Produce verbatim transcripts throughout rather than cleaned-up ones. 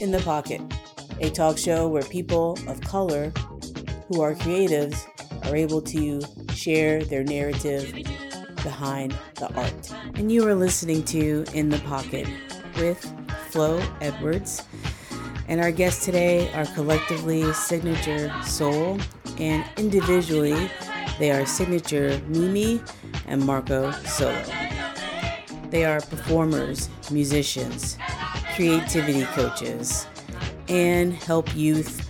In the Pocket, a talk show where people of color who are creatives are able to share their narrative behind the art. And you are listening to In the Pocket with Flo Edwards. And our guests today are collectively Signature Soul, and individually they are Signature Mimi and Marco Solo. They are performers, musicians, creativity coaches, and help youth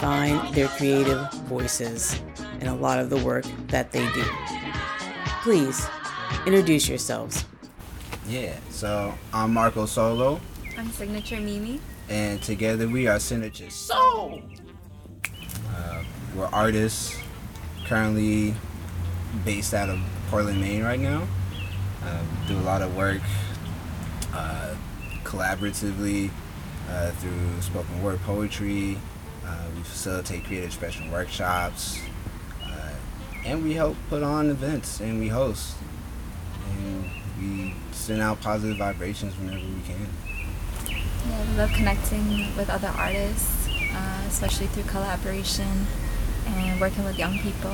find their creative voices in a lot of the work that they do. Please introduce yourselves. Yeah, so I'm Marco Solo. I'm Signature Mimi. And together we are Signature Soul. Uh, we're artists currently based out of Portland, Maine right now. Uh, do a lot of work uh, collaboratively uh, through spoken word poetry. Uh, we facilitate creative expression workshops. Uh, and we help put on events and we host. And we send out positive vibrations whenever we can. Yeah, we love connecting with other artists, uh, especially through collaboration and working with young people,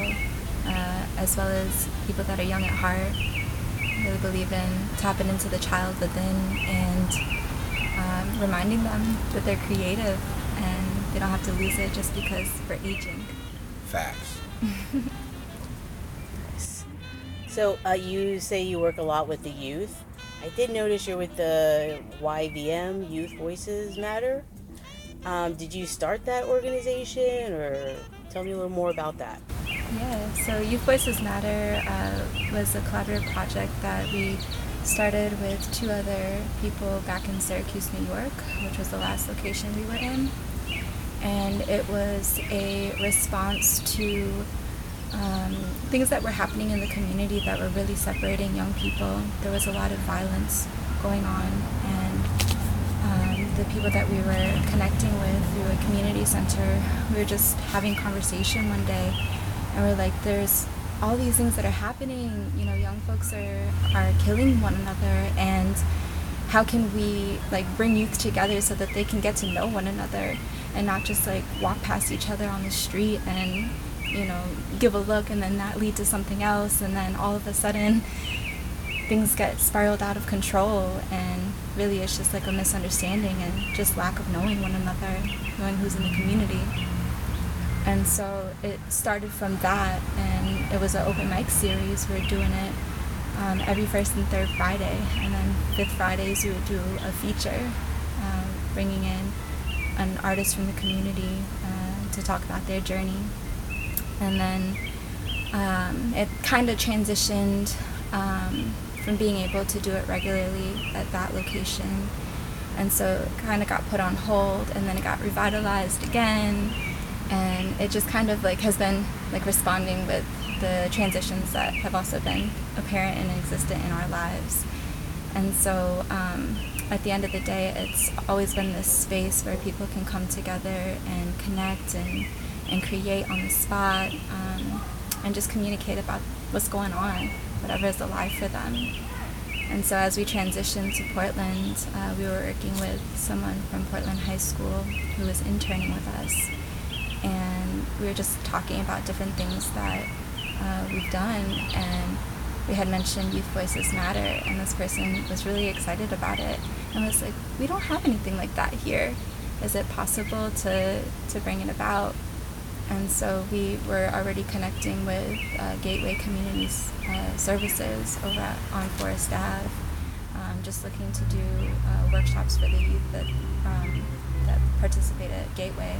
uh, as well as people that are young at heart. I really believe in tapping into the child within and um, reminding them that they're creative and they don't have to lose it just because we're aging. Facts. Nice. So uh, you say you work a lot with the youth. I did notice you're with the Y V M, Youth Voices Matter. Um, did you start that organization, or tell me a little more about that? Yeah, so Youth Voices Matter uh, was a collaborative project that we started with two other people back in Syracuse, New York, which was the last location we were in. And it was a response to Um, things that were happening in the community that were really separating young people. There was a lot of violence going on, and um, the people that we were connecting with through a community center, we were just having conversation one day, and we're like, there's all these things that are happening, you know, young folks are, are killing one another, and how can we like bring youth together so that they can get to know one another and not just like walk past each other on the street and you know, give a look and then that lead to something else, and then all of a sudden things get spiraled out of control, and really it's just like a misunderstanding and just lack of knowing one another, knowing who's in the community. And so it started from that, and it was an open mic series. We were doing it um, every first and third Friday, and then fifth Fridays we would do a feature, um, bringing in an artist from the community uh, to talk about their journey. And then um, it kind of transitioned um, from being able to do it regularly at that location. And so it kind of got put on hold, and then it got revitalized again. And it just kind of like has been like responding with the transitions that have also been apparent and existent in our lives. And so um, at the end of the day, it's always been this space where people can come together and connect and and create on the spot, um, and just communicate about what's going on, whatever is alive for them. And so as we transitioned to Portland, uh, we were working with someone from Portland High School who was interning with us, and we were just talking about different things that uh, we've done, and we had mentioned Youth Voices Matter, and this person was really excited about it and was like, we don't have anything like that here. Is it possible to, to bring it about? And so we were already connecting with uh, Gateway Communities uh, Services over at, on Forest Ave, um, just looking to do uh, workshops for the youth that um, that participate at Gateway.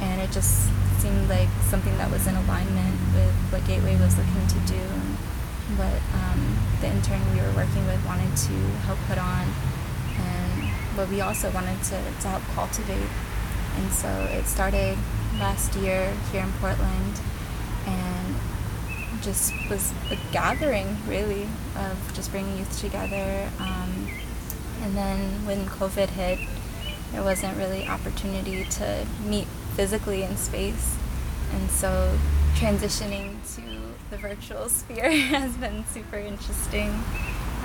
And it just seemed like something that was in alignment with what Gateway was looking to do and what um, the intern we were working with wanted to help put on, and what we also wanted to, to help cultivate. And so it started last year here in Portland, and just was a gathering really of just bringing youth together, um, and then when COVID hit, there wasn't really opportunity to meet physically in space, and so transitioning to the virtual sphere has been super interesting,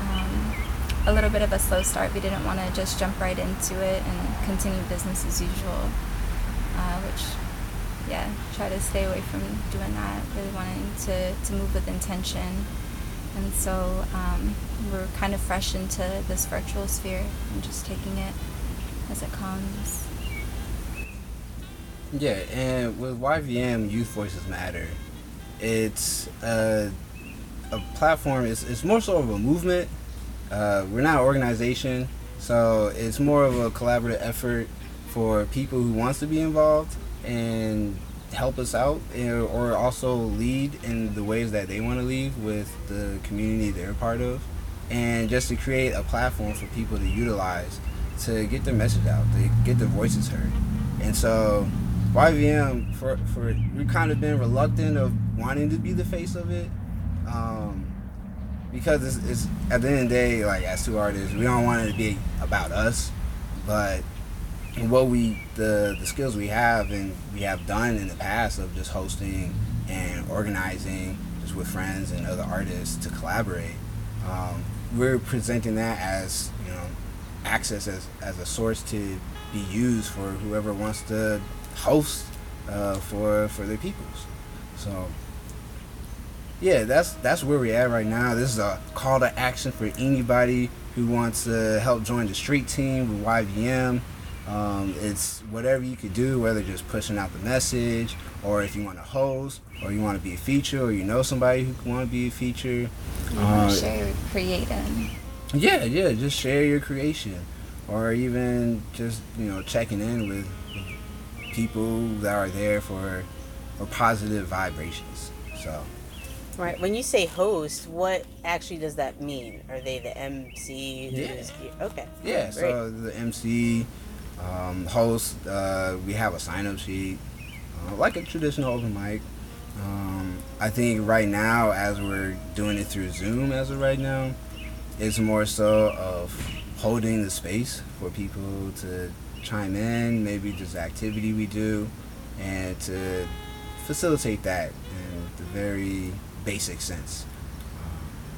um, a little bit of a slow start. We didn't want to just jump right into it and continue business as usual, uh, which, yeah, try to stay away from doing that, really wanting to, to move with intention. And so um, we're kind of fresh into this virtual sphere and just taking it as it comes. Yeah, and with Y V M, Youth Voices Matter, it's a, a platform, it's, it's more so of a movement. Uh, we're not an organization, so it's more of a collaborative effort for people who wants to be involved and help us out, and, or also lead in the ways that they want to lead with the community they're a part of, and just to create a platform for people to utilize to get their message out, to get their voices heard. And so Y V M, for, for we've kind of been reluctant of wanting to be the face of it, um, because it's, it's at the end of the day, like, as two artists, we don't want it to be about us, but what we the the skills we have and we have done in the past of just hosting and organizing just with friends and other artists to collaborate, um, we're presenting that as, you know, access as as a source to be used for whoever wants to host uh, for for their peoples. So yeah, that's that's where we're at right now. This is a call to action for anybody who wants to help join the street team with Y V M. Um, it's whatever you could do, whether just pushing out the message, or if you want to host, or you want to be a feature, or you know somebody who want to be a feature. You want to share your creating. Yeah, yeah, just share your creation, or even just, you know, checking in with people that are there for, for positive vibrations. So. Right. When you say host, what actually does that mean? Are they the M C? Yeah. Is, okay. Yeah. Right. So the M C. Um, host, uh, we have a sign-up sheet, uh, like a traditional open mic. Um, I think right now, as we're doing it through Zoom as of right now, it's more so of holding the space for people to chime in, maybe just the activity we do, and to facilitate that in the very basic sense.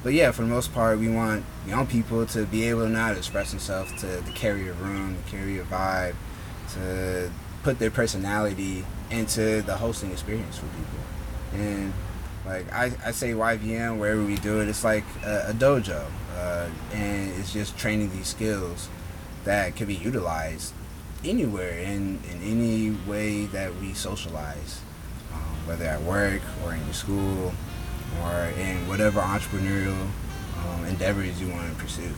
But yeah, for the most part, we want young people to be able to not express themselves, to, to carry a room, to carry a vibe, to put their personality into the hosting experience for people. And like I, I say Y V M, wherever we do it, it's like a, a dojo. Uh, and it's just training these skills that can be utilized anywhere in, in any way that we socialize, um, whether at work or in your school, or in whatever entrepreneurial um, endeavors you want to pursue.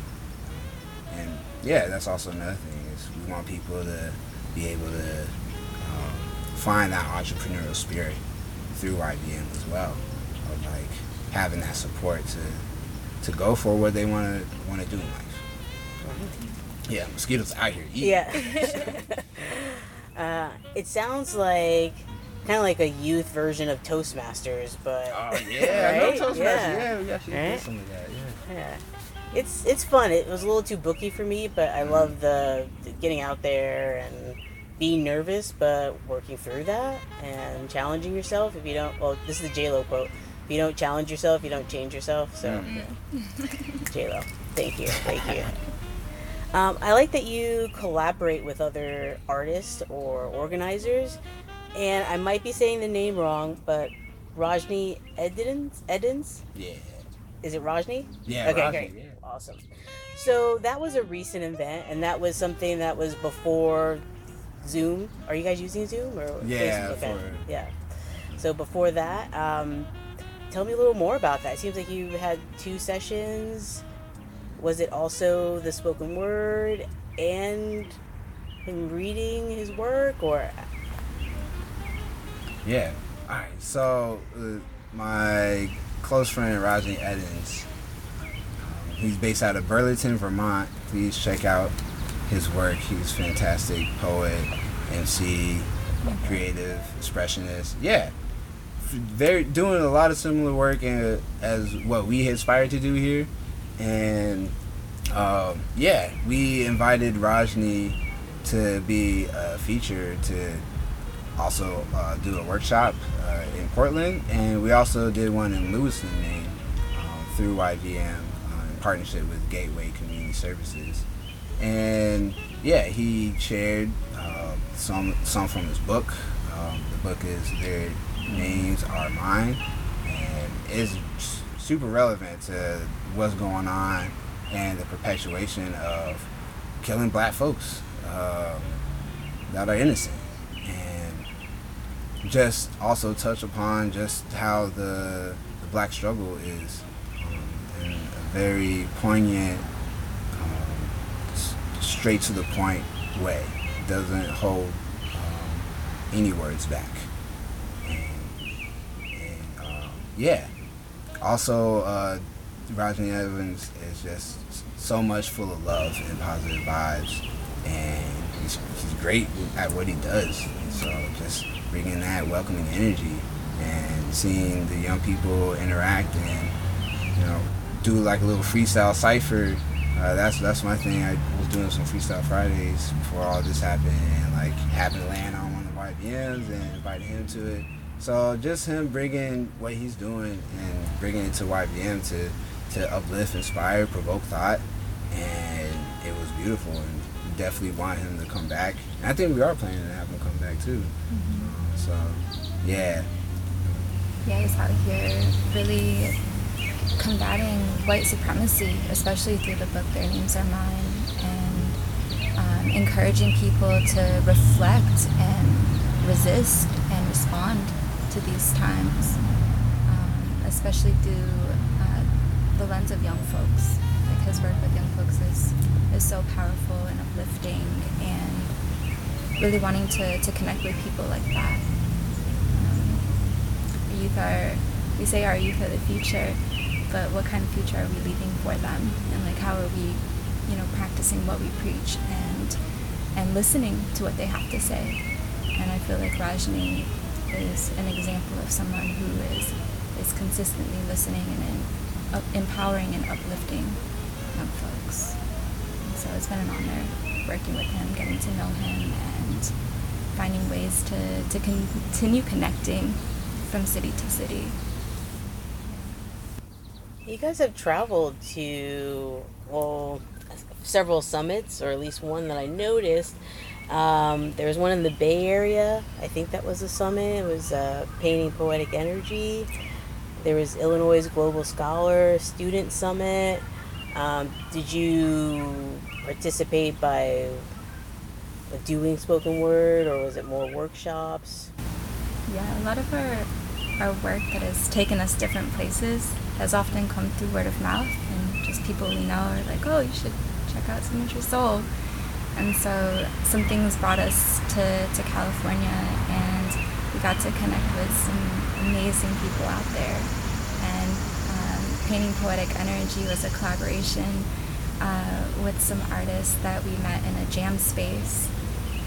And yeah, that's also another thing, is we want people to be able to um, find that entrepreneurial spirit through Y V M as well, of like having that support to to go for what they want to want to do in life. So, yeah, mosquitoes out here eating. Yeah. uh, it sounds like kind of like a youth version of Toastmasters, but oh yeah, right? I know Toastmasters. Yeah, yeah, we actually did some of that. Yeah, yeah. It's it's fun. It was a little too booky for me, but I mm. love the, the getting out there and being nervous, but working through that and challenging yourself. If you don't, well, this is the J-Lo quote: "If you don't challenge yourself, you don't change yourself." So, mm. J-Lo, thank you, thank you. um, I like that you collaborate with other artists or organizers. And I might be saying the name wrong, but Rajnii Eddins? Eddins? Yeah. Is it Rajnii? Yeah, okay, Rajnii, great. Yeah. Awesome. So that was a recent event, and that was something that was before Zoom. Are you guys using Zoom? Or yeah, Facebook? For... Yeah. So before that, um, tell me a little more about that. It seems like you had two sessions. Was it also the spoken word and him reading his work, or... Yeah. All right. So uh, my close friend Rajnii Eddins, um, he's based out of Burlington, Vermont. Please check out his work. He's fantastic poet, M C, creative, expressionist. Yeah, they're doing a lot of similar work in, as what we aspire to do here. And um, yeah, we invited Rajnii to be a feature to. Also uh, do a workshop uh, in Portland, and we also did one in Lewiston, Maine, um, through Y V M uh, in partnership with Gateway Community Services. And yeah, he shared uh, some some from his book. Um, the book is Their Names Are Mine, and it's super relevant to what's going on and the perpetuation of killing black folks um, that are innocent. And just also touch upon just how the, the black struggle is um, in a very poignant, straight to the point way. It doesn't hold um, any words back. And, and um, yeah, also uh, Rajnii Eddins is just so much full of love and positive vibes, and he's, he's great at what he does. And so just bringing that welcoming energy and seeing the young people interact and, you know, do like a little freestyle cipher. Uh, that's that's my thing. I was doing some freestyle Fridays before all this happened, and like happened to land on one of my D Ms and invited him to it. So just him bringing what he's doing and bringing it to Y V M to to uplift, inspire, provoke thought, and it was beautiful. And we definitely want him to come back. And I think we are planning to have him come back too. Mm-hmm. So yeah, yeah, he's out here really combating white supremacy, especially through the book Their Names Are Mine, and um, encouraging people to reflect and resist and respond to these times, um, especially through uh, the lens of young folks. Like his work with young folks is, is so powerful and uplifting, and really wanting to, to connect with people like that. Um, youth are, we say our youth are the future, but what kind of future are we leaving for them? And like, how are we, you know, practicing what we preach and and listening to what they have to say? And I feel like Rajnii is an example of someone who is is consistently listening and uh, empowering and uplifting young folks. And so it's been an honor working with him, getting to know him, and finding ways to, to continue connecting from city to city. You guys have traveled to, well, several summits, or at least one that I noticed. Um, there was one in the Bay Area. I think that was a summit. It was uh, Painting Poetic Energy. There was Illinois Global Scholar Student Summit. Um, did you participate by doing spoken word, or was it more workshops? Yeah, a lot of our our work that has taken us different places has often come through word of mouth, and just people we know are like, oh, you should check out Signature Soul. And so some things brought us to, to California, and we got to connect with some amazing people out there. And um, Painting Poetic Energy was a collaboration uh, with some artists that we met in a jam space,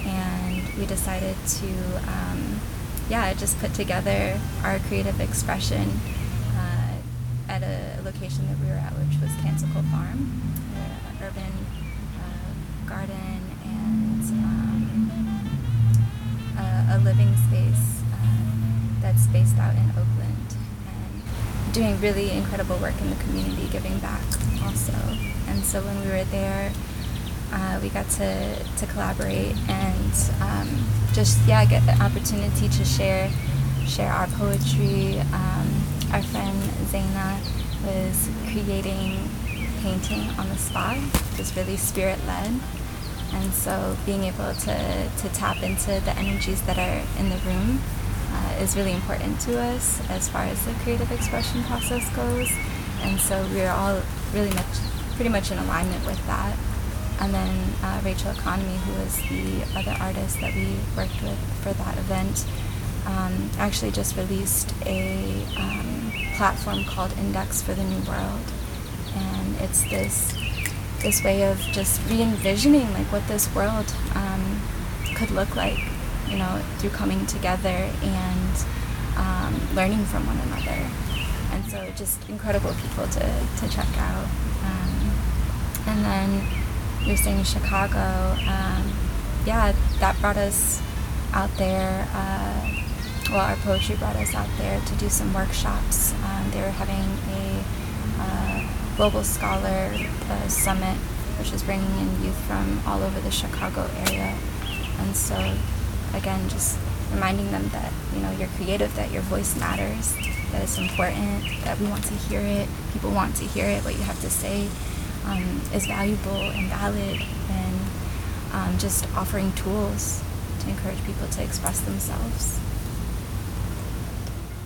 and we decided to um, yeah, just put together our creative expression at a location that we were at, which was Canticle Farm, an urban uh, garden and um, a, a living space uh, that's based out in Oakland, and doing really incredible work in the community, giving back also. And so when we were there, uh, we got to, to collaborate and um, just, yeah, get the opportunity to share, share our poetry. Um, Our friend Zaina was creating painting on the spot, just really spirit-led. And so being able to, to tap into the energies that are in the room uh, is really important to us as far as the creative expression process goes. And so we're all really much, pretty much in alignment with that. And then uh, Rachel Economy, who was the other artist that we worked with for that event, Um, actually just released a um, platform called Index for the New World, and it's this this way of just re-envisioning like what this world um, could look like, you know, through coming together and um, learning from one another. And so just incredible people to, to check out. Um, and then you're saying Chicago, um, yeah, that brought us out there. Uh, Well, our poetry brought us out there to do some workshops. Um, they were having a uh, Global Scholar uh, Summit, which is bringing in youth from all over the Chicago area. And so, again, just reminding them that, you know, you're creative, that your voice matters, that it's important, that we want to hear it, people want to hear it, what you have to say um, is valuable and valid, and um, just offering tools to encourage people to express themselves.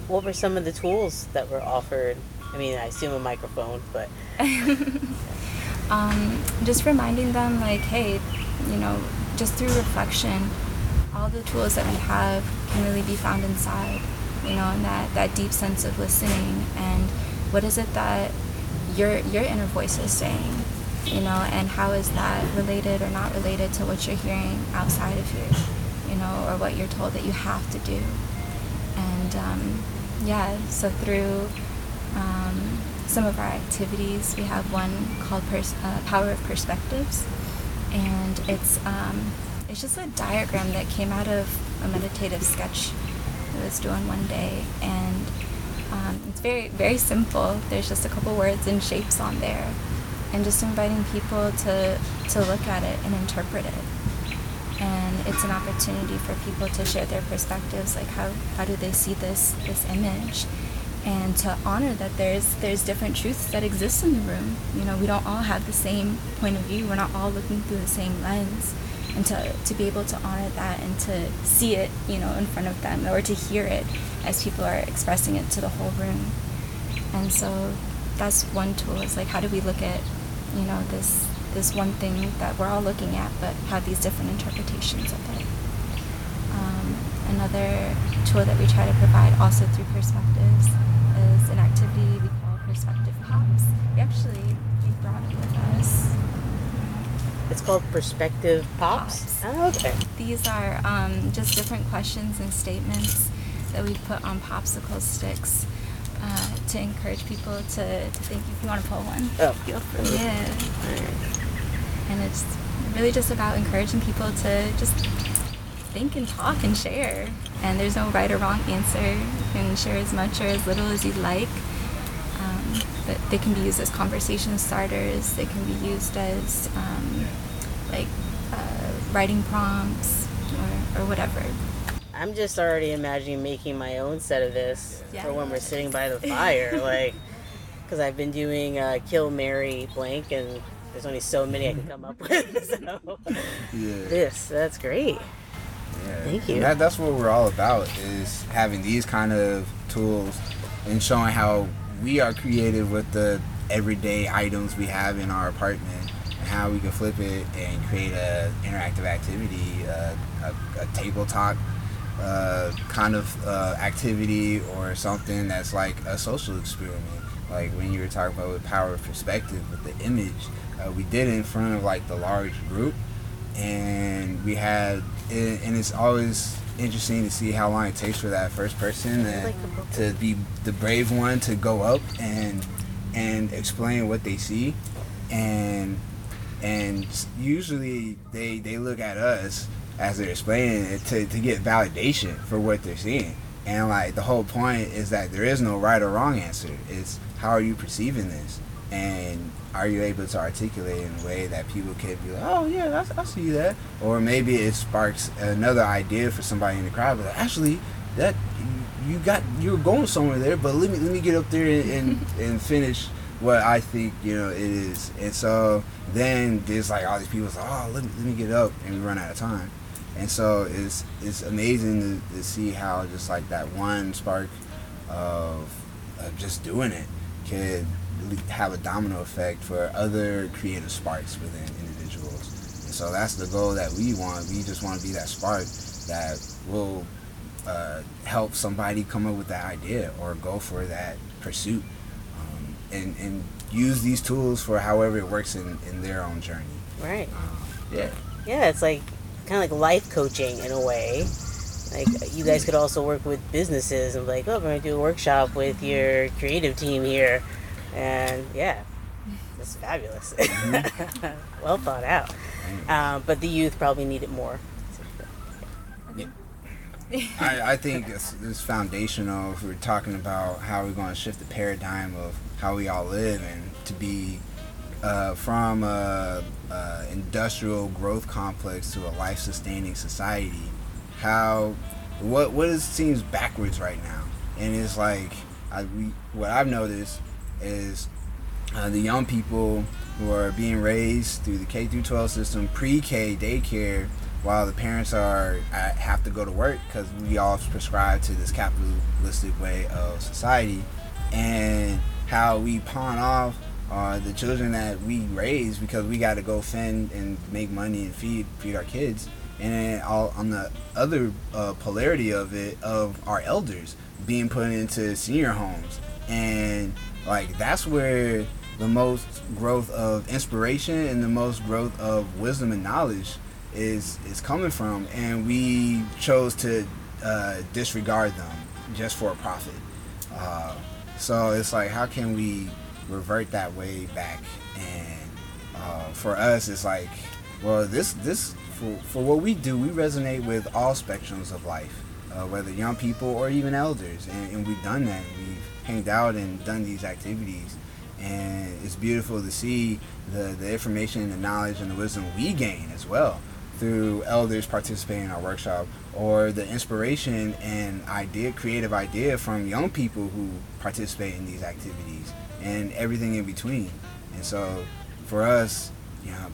What were some of the tools that were offered? I mean, I assume a microphone, but... um, just reminding them, like, hey, you know, just through reflection, all the tools that we have can really be found inside, you know, and that, that deep sense of listening, and what is it that your your inner voice is saying, you know, and how is that related or not related to what you're hearing outside of you, you know, or what you're told that you have to do. And um, yeah, so through um, some of our activities, we have one called pers- uh, Power of Perspectives, and it's um, it's just a diagram that came out of a meditative sketch I was doing one day, and um, it's very, very simple. There's just a couple words and shapes on there, and just inviting people to, to look at it and interpret it. And it's an opportunity for people to share their perspectives, like how, how do they see this, this image, and to honor that there's there's different truths that exist in the room. You know, we don't all have the same point of view. We're not all looking through the same lens. And to, to be able to honor that and to see it, you know, in front of them, or to hear it as people are expressing it to the whole room. And so that's one tool, is like, how do we look at, you know, this this one thing that we're all looking at, but have these different interpretations of it. Um, another tool that we try to provide also through perspectives is an activity we call Perspective Pops. We actually, we brought it with us. It's called Perspective Pops? Pops. Oh, okay. These are um, just different questions and statements that we put on popsicle sticks uh, to encourage people to, to think, if you want to pull one. Oh, feel free. Yeah. Right. And it's really just about encouraging people to just think and talk and share. And there's no right or wrong answer. You can share as much or as little as you'd like. Um, but they can be used as conversation starters. They can be used as... Um, like uh, writing prompts or, or whatever. I'm just already imagining making my own set of this yeah. for when we're sitting by the fire, like, because I've been doing uh, Kill, Mary, Blank, and there's only so many I can come up with, so yeah. this, that's great. Yeah. Thank you. That, that's what we're all about, is having these kind of tools and showing how we are creative with the everyday items we have in our apartment. How we can flip it and create a interactive activity, uh, a, a tabletop uh, kind of uh, activity, or something that's like a social experiment. Like when you were talking about with Power of Perspective, with the image, uh, we did it in front of like the large group, and we had, and it's always interesting to see how long it takes for that first person to, to be the brave one to go up and and explain what they see, and. And usually they they look at us as they're explaining it to, to get validation for what they're seeing. And like the whole point is that there is no right or wrong answer. It's how are you perceiving this? And are you able to articulate in a way that people can be like, oh yeah, that's, I see that. Or maybe it sparks another idea for somebody in the crowd. Like, actually, that you got you were going somewhere there, but let me let me get up there and and, and finish what I think, you know, it is. And so then there's like all these people like, oh, let me, let me get up, and we run out of time. And so it's it's amazing to, to see how just like that one spark of, of just doing it could have a domino effect for other creative sparks within individuals. And so that's the goal that we want. We just want to be that spark that will uh, help somebody come up with that idea or go for that pursuit. And, and use these tools for however it works in, in their own journey. Right. Um, yeah. Yeah, it's like kind of like life coaching in a way. Like you guys could also work with businesses and be like, oh, we're going to do a workshop with your creative team here. And yeah, that's fabulous. Mm-hmm. Well thought out. Um, but the youth probably need it more. Yeah. I, I think it's, it's foundational if we're talking about how we're going to shift the paradigm of how we all live and to be uh, from an industrial growth complex to a life-sustaining society, how what what is, seems backwards right now. And it's like I, we, what I've noticed is uh, the young people who are being raised through the K through twelve system, pre-K, daycare, while the parents are have to go to work because we all prescribe to this capitalistic way of society, and how we pawn off uh, the children that we raise because we got to go fend and make money and feed feed our kids. And then all on the other uh, polarity of it, of our elders being put into senior homes, and like that's where the most growth of inspiration and the most growth of wisdom and knowledge is is coming from, and we chose to uh, disregard them just for a profit. Uh, so it's like, how can we revert that way back? And uh, for us, it's like, well, this this for, for what we do, we resonate with all spectrums of life, uh, whether young people or even elders, and, and we've done that. We've hanged out and done these activities, and it's beautiful to see the the information and the knowledge and the wisdom we gain as well through elders participating in our workshop, or the inspiration and idea, creative idea from young people who participate in these activities, and everything in between. And so for us, you know,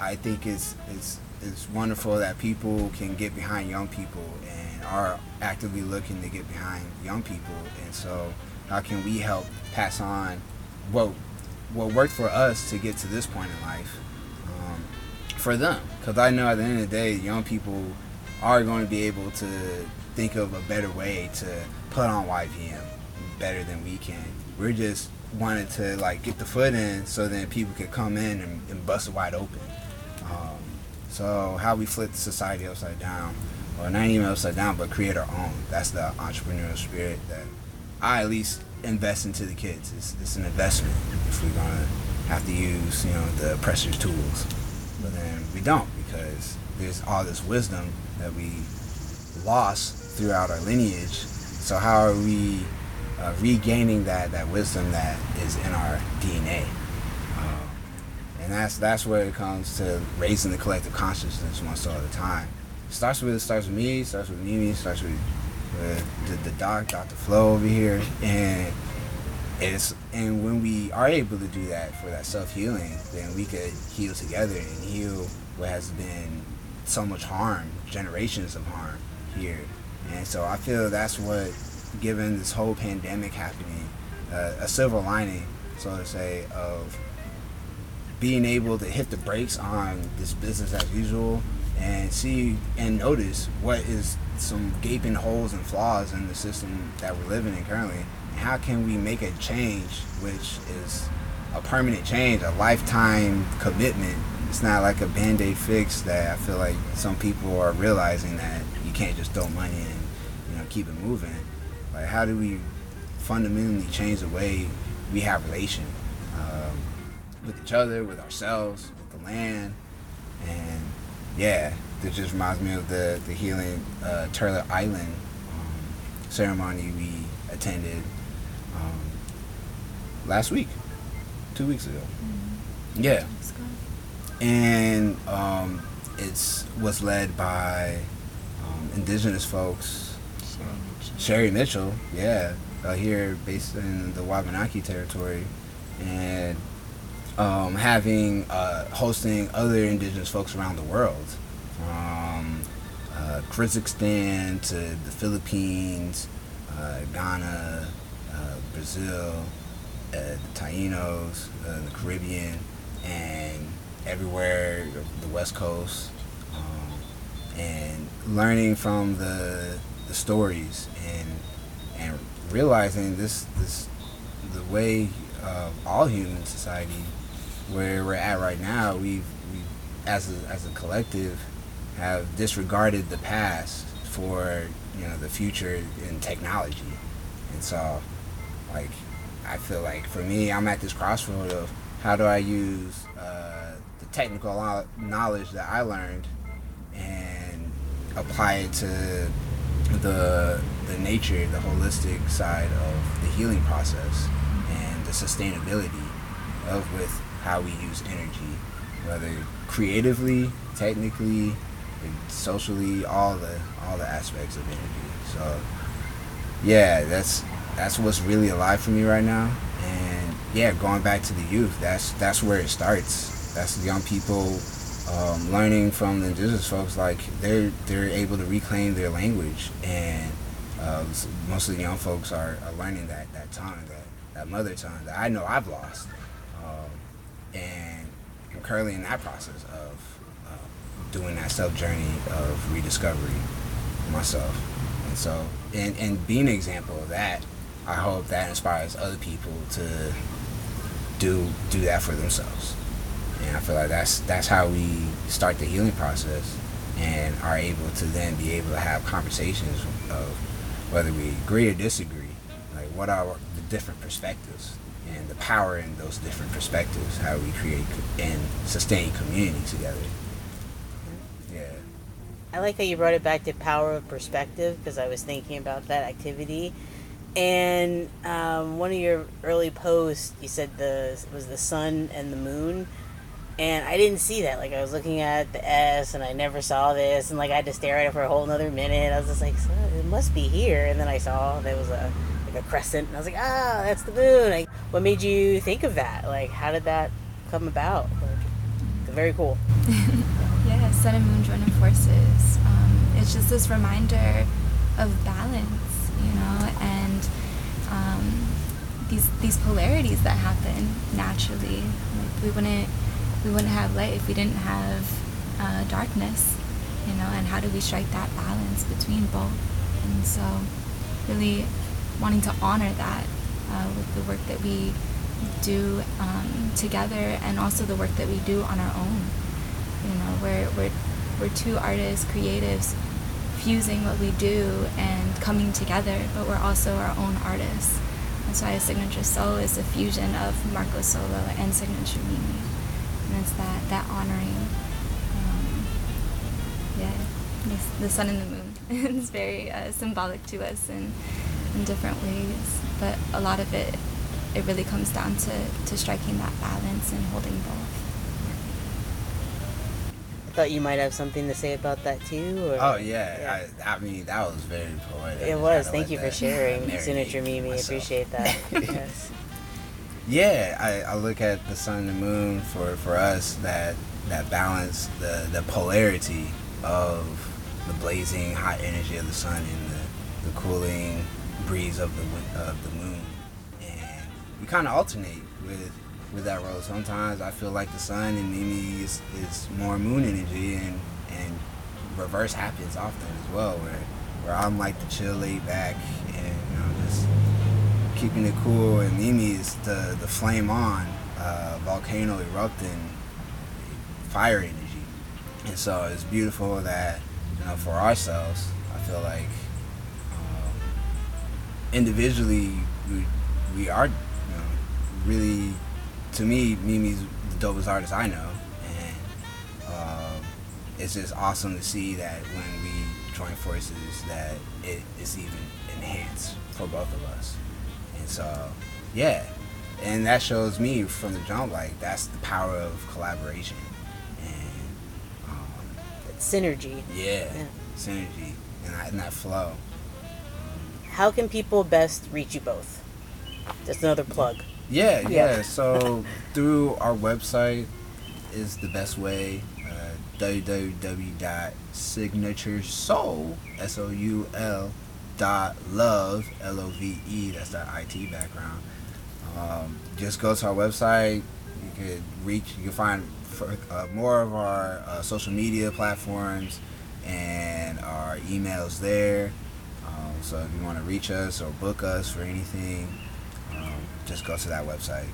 I think it's it's it's wonderful that people can get behind young people and are actively looking to get behind young people. And so how can we help pass on what what worked for us to get to this point in life um, for them? Because I know at the end of the day, young people are going to be able to think of a better way to put on Y V M better than we can. We're just wanted to like get the foot in so then people could come in and, and bust it wide open. Um, so how we flip society upside down, or not even upside down, but create our own. That's the entrepreneurial spirit that I at least invest into the kids. It's, it's an investment if we're gonna have to use, you know, the oppressor's tools. But then we don't, because there's all this wisdom that we lost throughout our lineage. So how are we uh, regaining that that wisdom that is in our D N A? Um, and that's that's where it comes to raising the collective consciousness one soul at a time. It starts with it starts with me, starts with Mimi, starts with With the, the doc, Doctor Flo over here, and it's and when we are able to do that for that self healing, then we could heal together and heal what has been so much harm, generations of harm here. And so I feel that's what, given this whole pandemic happening, uh, a silver lining, so to say, of being able to hit the brakes on this business as usual and see and notice what is some gaping holes and flaws in the system that we're living in currently. How can we make a change, which is a permanent change, a lifetime commitment? It's not like a band-aid fix that I feel like some people are realizing that you can't just throw money in, you know, keep it moving. Like, how do we fundamentally change the way we have relation um, with each other, with ourselves, with the land? And yeah, it just reminds me of the, the healing uh, Turtle Island um, ceremony we attended um, last week, two weeks ago. Mm-hmm. Yeah. That's good. And um, it's was led by um, indigenous folks. Sherry Mitchell. Sherry Mitchell, yeah, uh, here based in the Wabanaki territory. And um, having, uh, hosting other indigenous folks around the world. From uh, Kyrgyzstan to the Philippines, uh, Ghana, uh, Brazil, uh, the Taínos, uh, the Caribbean, and everywhere, the West Coast, um, and learning from the the stories and and realizing this this the way of all human society where we're at right now. We've we as a, as a collective have disregarded the past for, you know, the future in technology. And so, like, I feel like for me, I'm at this crossroad of how do I use uh, the technical knowledge that I learned and apply it to the the nature, the holistic side of the healing process and the sustainability. in love with how we use energy, whether creatively, technically, socially, all the all the aspects of energy. So yeah, that's that's what's really alive for me right now. And yeah, going back to the youth, that's that's where it starts. That's the young people um, learning from the indigenous folks. Like they're they're able to reclaim their language, and uh, most of the young folks are, are learning that that tongue, that that mother tongue that I know I've lost, um, and I'm currently in that process of uh, doing that self journey of rediscovery myself. And so, and, and being an example of that, I hope that inspires other people to do do that for themselves. And I feel like that's that's how we start the healing process, and are able to then be able to have conversations of whether we agree or disagree, like what are the different perspectives and the power in those different perspectives, how we create and sustain community together. Yeah. I like how you brought it back to power of perspective, because I was thinking about that activity. And um, one of your early posts, you said the was the sun and the moon, and I didn't see that. Like I was looking at the S, and I never saw this, and like I had to stare at it for a whole another minute. I was just like, so it must be here. And then I saw there was a like a crescent, and I was like, ah, oh, that's the moon. Like, what made you think of that? Like, how did that come about? Like, very cool. Yeah, sun and moon joining forces. Um, it's just this reminder of balance. You know, and um, these these polarities that happen naturally. Like we wouldn't we wouldn't have light if we didn't have uh, darkness. You know, and how do we strike that balance between both? And so, really wanting to honor that uh, with the work that we do um, together, and also the work that we do on our own. You know, we're we're we're two artists, creatives, fusing what we do and coming together, but we're also our own artists. That's why Signature Soul is a fusion of Marco Solo and Signature Mimi. And it's that, that honoring. Um, yeah, the sun and the moon. It's very uh, symbolic to us in, in different ways, but a lot of it, it really comes down to, to striking that balance and holding both. Thought you might have something to say about that too. Or? Oh yeah, yeah. I, I mean that was very poetic. It was. Thank you for sharing, Signature Mimi. Appreciate that. Yes. Yeah, I, I look at the sun and the moon for, for us that that balance, the the polarity of the blazing hot energy of the sun and the, the cooling breeze of the of the moon, and we kind of alternate with. with that role. Sometimes I feel like the sun and Mimi is, is more moon energy, and, and reverse happens often as well, where, where I'm like the chill laid back and I'm you know, just keeping it cool, and Mimi is the, the flame on, uh, volcano erupting, fire energy. And so it's beautiful that, you know, for ourselves, I feel like um, individually we, we are you know, really. To me, Mimi's the dopest artist I know, and uh, it's just awesome to see that when we join forces that it is even enhanced for both of us. And so, yeah, and that shows me from the jump, like, that's the power of collaboration. And um, synergy. Yeah, yeah, synergy, and that, and that flow. How can people best reach you both? Just another plug. Yeah, yeah, yeah. So through our website is the best way. Uh, w w w dot signature soul dot love, L O V E That's that I T background. Um, just go to our website. You could reach. You can find for, uh, more of our uh, social media platforms and our emails there. Um, so if you want to reach us or book us for anything. Just go to that website.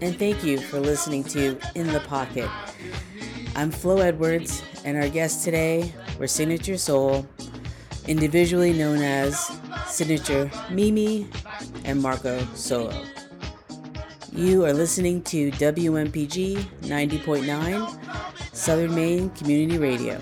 And thank you for listening to In the Pocket. I'm Flo Edwards, and our guests today were Signature Soul, individually known as Signature Mimi, and Marco Solo. You are listening to W M P G ninety point nine, Southern Maine Community Radio.